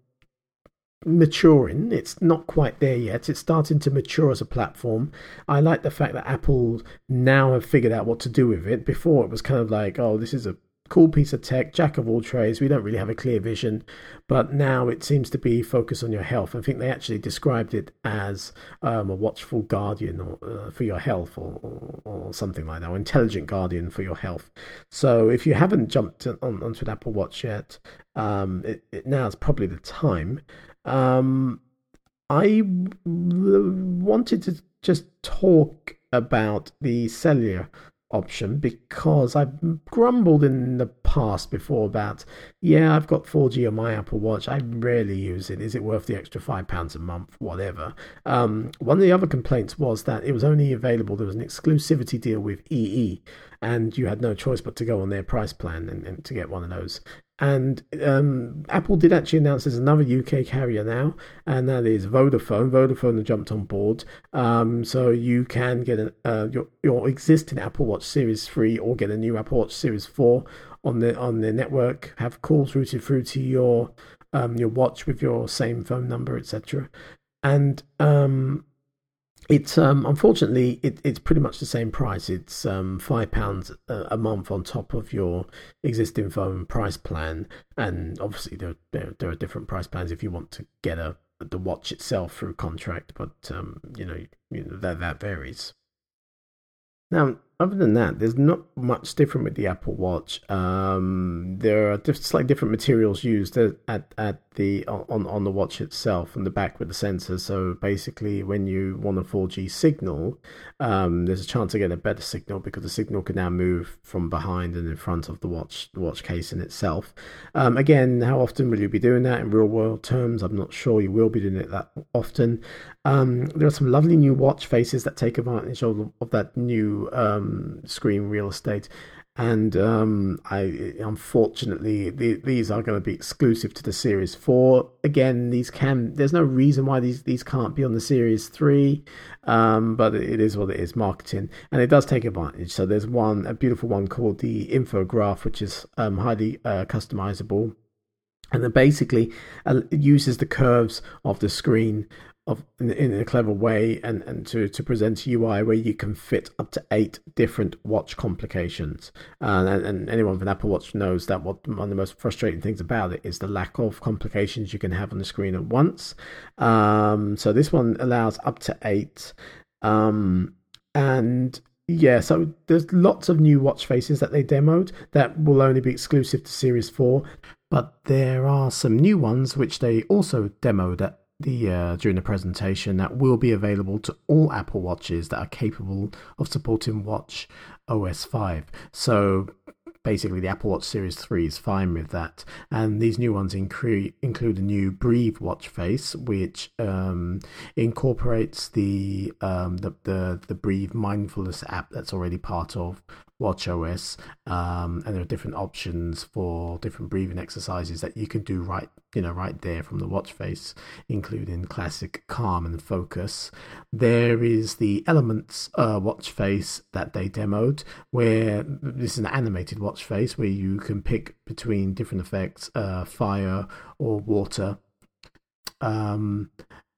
maturing. It's not quite there yet. It's starting to mature as a platform. I like the fact that Apple now have figured out what to do with it. Before, it was kind of like, oh, this is a cool piece of tech, jack of all trades, we don't really have a clear vision. But now it seems to be focused on your health. I think they actually described it as a watchful guardian or for your health, or something like that, or intelligent guardian for your health. So if you haven't jumped onto an Apple Watch yet, it now is probably the time. I wanted to just talk about the cellular option because I've grumbled in the past before about, I've got 4G on my Apple Watch. I rarely use it. Is it worth the extra £5 a month? Whatever. One of the other complaints was that it was only available, there was an exclusivity deal with EE. and you had no choice but to go on their price plan and to get one of those. And Apple did actually announce there's another UK carrier now, and that is Vodafone. Vodafone have jumped on board, so you can get your existing Apple Watch Series 3 or get a new Apple Watch Series 4 on their network. Have calls routed through to your watch with your same phone number, etc. And it's unfortunately it's pretty much the same price. It's £5 a month on top of your existing phone price plan, and obviously there are different price plans if you want to get the watch itself through contract, but you know that varies. Now, other than that, there's not much different with the Apple Watch. There are slightly different materials used on the watch itself and the back with the sensor. So basically, when you want a 4G signal, there's a chance to get a better signal because the signal can now move from behind and in front of the watch case in itself. Again, how often will you be doing that in real world terms? I'm not sure you will be doing it that often. There are some lovely new watch faces that take advantage of that new screen real estate, and unfortunately these are going to be exclusive to the Series 4. Again, there's no reason why these can't be on the Series 3, but it is what it is, marketing, and it does take advantage. So there's a beautiful one called the Infograph, which is highly customizable, and it basically uses the curves of the screen in a clever way and to present a UI where you can fit up to 8 different watch complications. And anyone with an Apple Watch knows that one of the most frustrating things about it is the lack of complications you can have on the screen at once. So this one allows up to 8. So there's lots of new watch faces that they demoed that will only be exclusive to Series 4. But there are some new ones which they also demoed at during the presentation that will be available to all Apple Watches that are capable of supporting watchOS 5. So basically the Apple Watch Series 3 is fine with that, and these new ones include a new Breathe watch face, which incorporates the Breathe mindfulness app that's already part of watchOS, and there are different options for different breathing exercises that you can do right there from the watch face, including classic calm and focus. There is the Elements watch face that they demoed, where this is an animated watch face where you can pick between different effects, fire or water.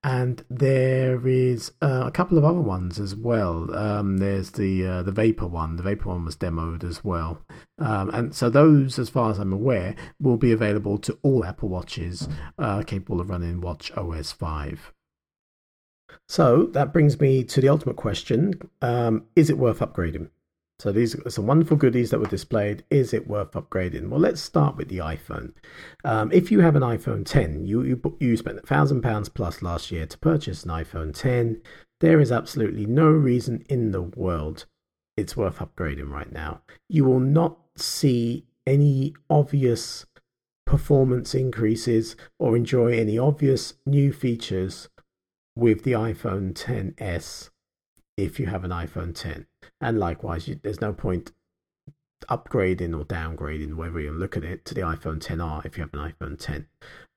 And there is a couple of other ones as well. There's the Vapor one. The Vapor one was demoed as well. And so those, as far as I'm aware, will be available to all Apple Watches capable of running watchOS 5. So that brings me to the ultimate question. Is it worth upgrading? So these are some wonderful goodies that were displayed. Is it worth upgrading? Well, let's start with the iPhone. If you have an iPhone 10, you spent £1,000 plus last year to purchase an iPhone 10. There is absolutely no reason in the world it's worth upgrading right now. You will not see any obvious performance increases or enjoy any obvious new features with the iPhone XS if you have an iPhone 10. And likewise, there's no point upgrading or downgrading, whether you look at it, to the iPhone XR if you have an iPhone 10.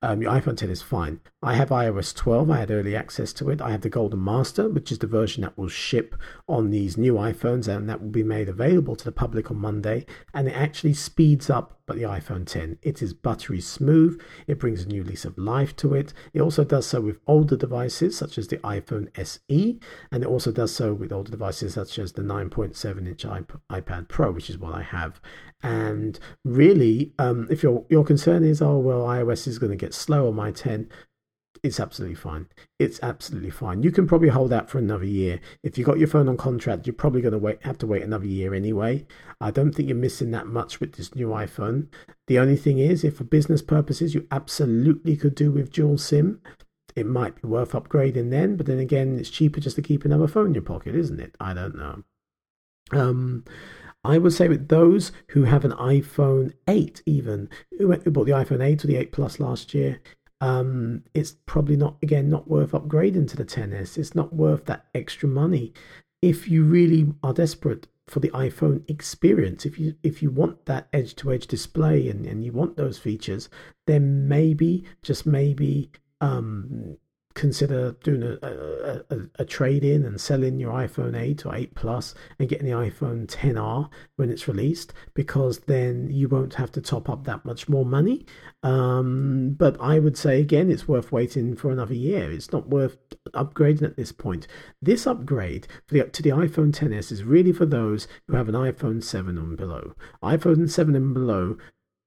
Your iPhone 10 is fine. I have iOS 12. I had early access to it. I have the Golden Master, which is the version that will ship on these new iPhones, and that will be made available to the public on Monday. And it actually speeds up the iPhone 10. It is buttery smooth. It brings a new lease of life to it. It also does so with older devices such as the iPhone SE, and it also does so with older devices such as the 9.7-inch iPad Pro, which is what I have. And really, if your concern is, oh, well, iOS is going to get slow on my 10, it's absolutely fine. It's absolutely fine. You can probably hold out for another year. If you got your phone on contract, you're probably going to have to wait another year anyway. I don't think you're missing that much with this new iPhone. The only thing is, if for business purposes, you absolutely could do with dual SIM. It might be worth upgrading then, but then again, it's cheaper just to keep another phone in your pocket, isn't it? I don't know. I would say with those who have an iPhone 8 even, who bought the iPhone 8 or the 8 Plus last year, it's probably not worth upgrading to the XS. It's not worth that extra money. If you really are desperate for the iPhone experience. If you want that edge-to-edge display and you want those features, then maybe, just maybe, consider doing a trade-in and selling your iPhone 8 or 8 Plus and getting the iPhone XR when it's released, because then you won't have to top up that much more money. But I would say, again, it's worth waiting for another year. It's not worth upgrading at this point. This upgrade to the iPhone XS is really for those who have an iPhone 7 and below. iPhone 7 and below,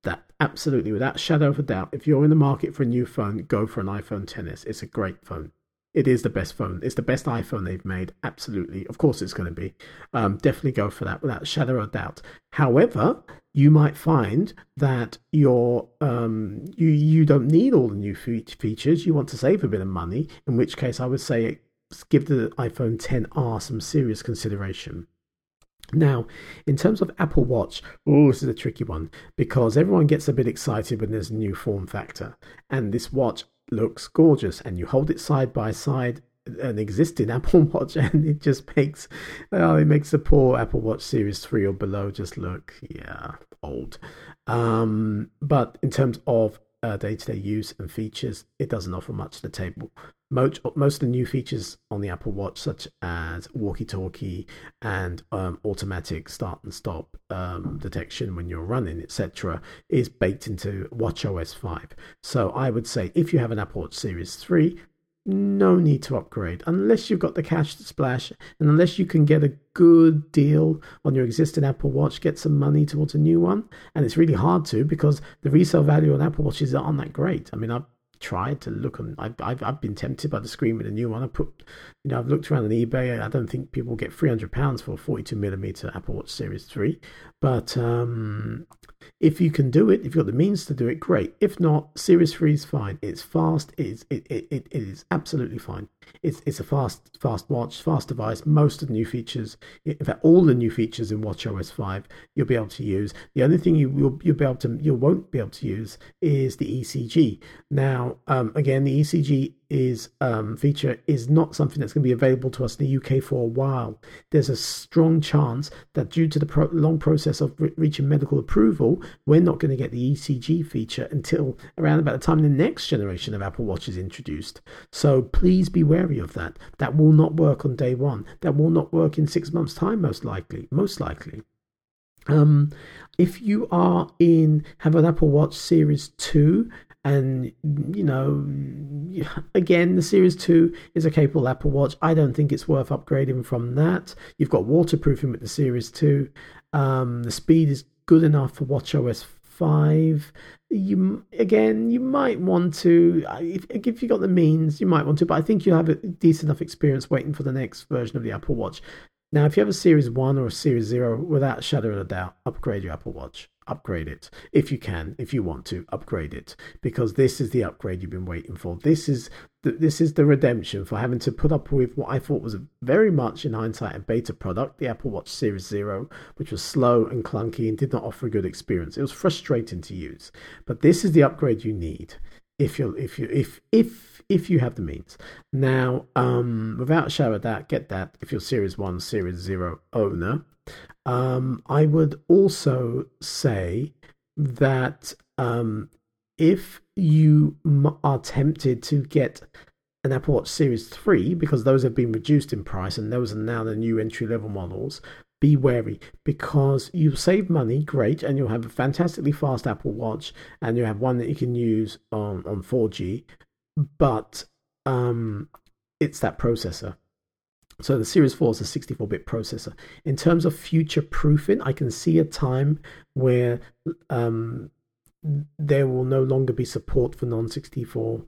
that absolutely, without shadow of a doubt, if you're in the market for a new phone, go for an iPhone XS. It's a great phone. It is the best phone. It's the best iPhone they've made. Absolutely. Of course it's going to be. Definitely go for that without shadow of a doubt. However, you might find that your you don't need all the new features. You want to save a bit of money, in which case I would say give the iPhone XR some serious consideration. Now, in terms of Apple Watch, this is a tricky one, because everyone gets a bit excited when there's a new form factor. And this watch looks gorgeous, and you hold it side by side an existing Apple Watch, and it just makes, it makes the poor Apple Watch Series 3 or below just look, old. But in terms of day-to-day use and features, it doesn't offer much to the table. Most of the new features on the Apple Watch, such as walkie-talkie and automatic start and stop detection when you're running, etc., is baked into watchOS 5. So I would say if you have an Apple Watch Series 3, no need to upgrade unless you've got the cash to splash, and unless you can get a good deal on your existing Apple Watch, get some money towards a new one. And it's really hard to, because the resale value on Apple Watches aren't that great. I mean, I've tried to look on, I've been tempted by the screen with a new one. I've looked around on eBay. I don't think people get £300 for a 42mm Apple Watch Series 3. But if you can do it, if you've got the means to do it, great. If not, Series 3 is fine. It's fast. It is absolutely fine. It's a fast watch, fast device. Most of the new features, in fact, all the new features in watchOS 5, you'll be able to use. The only thing you won't be able to use is the ECG. Now, again, the ECG feature is not something that's going to be available to us in the UK for a while. There's a strong chance that due to the long process of reaching medical approval, we're not going to get the ECG feature until around about the time the next generation of Apple Watch is introduced. So please be wary of that. That will not work on day one. That will not work in 6 months' time, most likely. If you have an Apple Watch Series 2, and, again, the Series 2 is a capable Apple Watch. I don't think it's worth upgrading from that. You've got waterproofing with the Series 2. The speed is good enough for watchOS 5. You might want to, if you got the means, you might want to, but I think you have a decent enough experience waiting for the next version of the Apple Watch. Now, if you have a Series 1 or a Series 0, without a shadow of a doubt, upgrade your Apple Watch. Upgrade it. If you can, if you want to, upgrade it. Because this is the upgrade you've been waiting for. This is the redemption for having to put up with what I thought was a very much, in hindsight, a beta product, the Apple Watch Series 0, which was slow and clunky and did not offer a good experience. It was frustrating to use. But this is the upgrade you need if you have the means. Now, without a shadow of that, get that if you're Series 1, Series 0 owner. I would also say that if you are tempted to get an Apple Watch Series 3, because those have been reduced in price and those are now the new entry-level models, be wary, because you'll save money, great, and you'll have a fantastically fast Apple Watch, and you'll have one that you can use on 4G, but it's that processor. So the Series 4 is a 64-bit processor. In terms of future-proofing, I can see a time where there will no longer be support for non-64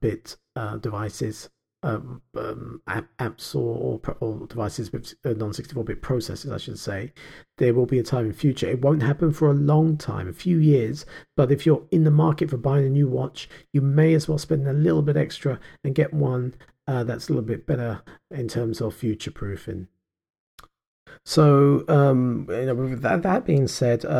bit devices, apps or devices with non-64-bit processors, I should say. There will be a time in future. It won't happen for a long time, a few years, but if you're in the market for buying a new watch, you may as well spend a little bit extra and get one that's a little bit better in terms of future-proofing. So, with that being said, those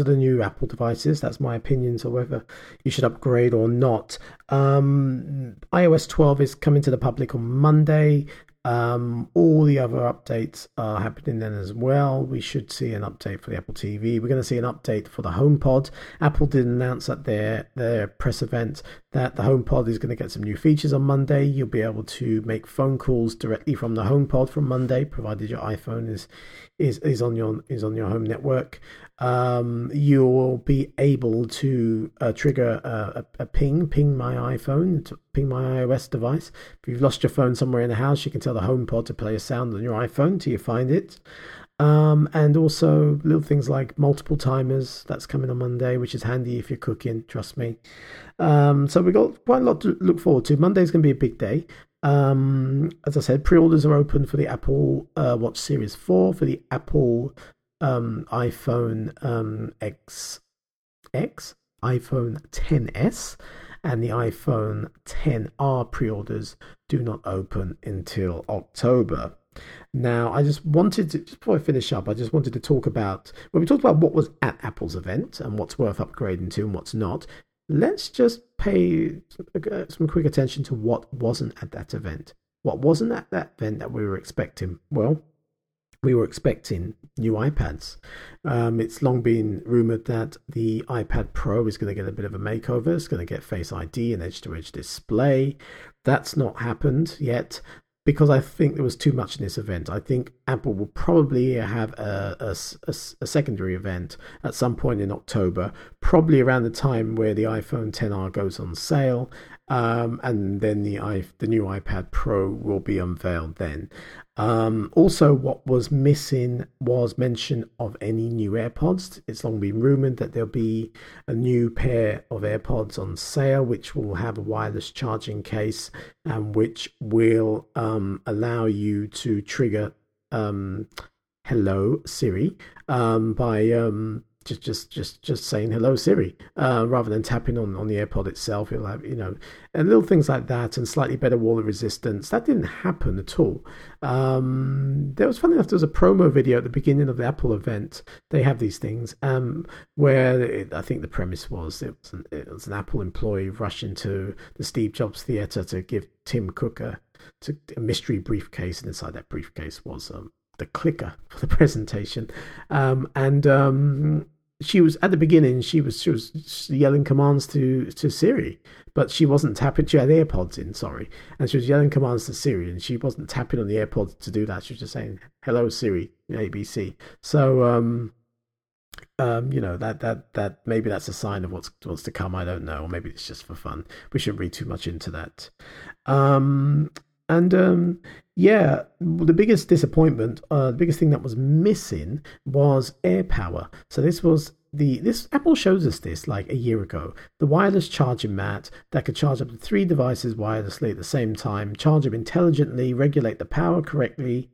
are the new Apple devices. That's my opinion. So whether you should upgrade or not. iOS 12 is coming to the public on Monday. All the other updates are happening then as well. We should see an update for the Apple TV. We're going to see an update for the HomePod. Apple did announce at their press event that the HomePod is going to get some new features on Monday. You'll be able to make phone calls directly from the HomePod from Monday, provided your iPhone is on your home network. You'll be able to trigger a ping my iPhone, ping my iOS device. If you've lost your phone somewhere in the house, you can tell the HomePod to play a sound on your iPhone till you find it. And also little things like multiple timers, that's coming on Monday, which is handy if you're cooking, trust me. So we've got quite a lot to look forward to. Monday's going to be a big day. As I said, pre-orders are open for the Apple Watch Series 4, for the Apple iPhone X, iPhone XS, and the iPhone XR pre-orders do not open until October. Now, I just wanted to, just before I finish up, I just wanted to talk about, when we talked about what was at Apple's event and what's worth upgrading to and what's not, let's just pay some quick attention to what wasn't at that event. What wasn't at that event that we were expecting? Well, we were expecting new iPads. It's long been rumored that the iPad Pro is going to get a bit of a makeover. It's going to get Face ID and edge-to-edge display. That's not happened yet, because I think there was too much in this event. I think Apple will probably have a secondary event at some point in October, probably around the time where the iPhone XR goes on sale, and then the new iPad Pro will be unveiled then. Also, what was missing was mention of any new AirPods. It's long been rumored that there'll be a new pair of AirPods on sale, which will have a wireless charging case and which will allow you to trigger Hello Siri by just saying Hello Siri rather than tapping on the AirPod itself. It'll have, you know, and little things like that, and slightly better water resistance. That didn't happen at all. There was, funny enough, there was a promo video at the beginning of the Apple event. They have these things where I think the premise was it was an Apple employee rushing to the Steve Jobs Theater to give Tim Cook a mystery briefcase, and inside that briefcase was the clicker for the presentation. She was at the beginning. She was yelling commands to Siri, but she wasn't tapping. She had AirPods in, sorry, and she was yelling commands to Siri, and she wasn't tapping on the AirPods to do that. She was just saying Hello Siri, ABC. So you know, that maybe that's a sign of what's to come. I don't know, or maybe it's just for fun. We shouldn't read too much into that. Yeah, the biggest disappointment, the biggest thing that was missing was Air Power. So this Apple shows us this like a year ago. The wireless charging mat that could charge up to 3 devices wirelessly at the same time, charge them intelligently, regulate the power correctly.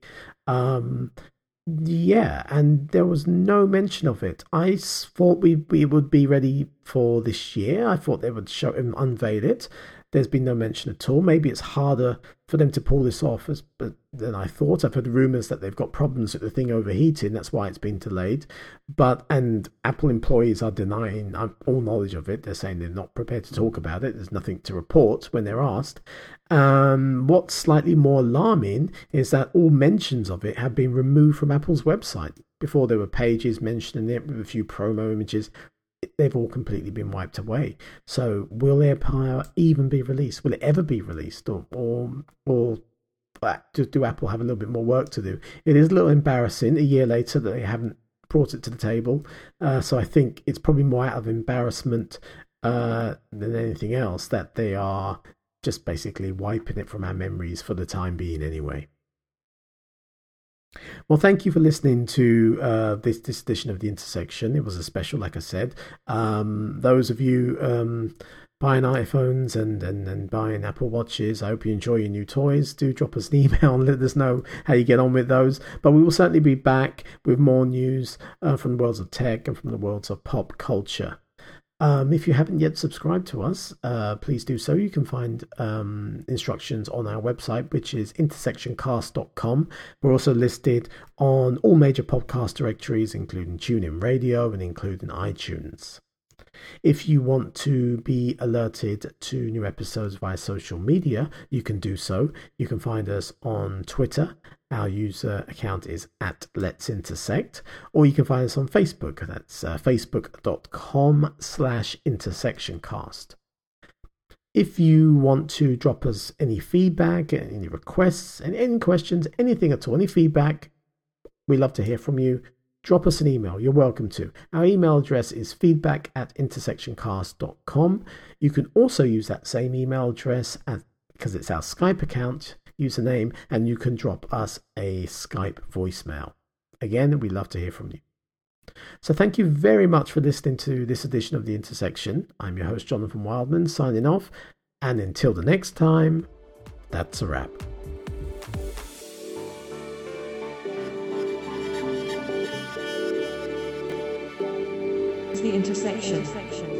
Yeah, and there was no mention of it. I thought we would be ready for this year. I thought they would show and unveil it. There's been no mention at all. Maybe it's harder for them to pull this off than I thought. I've heard rumours that they've got problems with the thing overheating. That's why it's been delayed. And Apple employees are denying all knowledge of it. They're saying they're not prepared to talk about it. There's nothing to report when they're asked. What's slightly more alarming is that all mentions of it have been removed from Apple's website. Before, there were pages mentioning it with a few promo images. They've all completely been wiped away. So will Air Power even be released? Will it ever be released? Or do Apple have a little bit more work to do? It is a little embarrassing a year later that they haven't brought it to the table. So I think it's probably more out of embarrassment than anything else that they are just basically wiping it from our memories for the time being anyway. Well, thank you for listening to this edition of The Intersection. It was a special, like I said. Those of you buying iPhones and buying Apple Watches, I hope you enjoy your new toys. Do drop us an email and let us know how you get on with those. But we will certainly be back with more news from the worlds of tech and from the worlds of pop culture. If you haven't yet subscribed to us, please do so. You can find instructions on our website, which is intersectioncast.com. We're also listed on all major podcast directories, including TuneIn Radio and including iTunes. If you want to be alerted to new episodes via social media, you can do so. You can find us on Twitter. Our user account is at Let's Intersect, or you can find us on Facebook. That's facebook.com/intersectioncast. If you want to drop us any feedback, any requests, and any questions, anything at all, any feedback, we love to hear from you. Drop us an email. You're welcome to. Our email address is feedback@intersectioncast.com. You can also use that same email address because it's our Skype account username, and you can drop us a Skype voicemail. Again, we love to hear from you. So thank you very much for listening to this edition of The Intersection. I'm your host, Jonathan Wildman, signing off. And until the next time, that's a wrap. The Intersection.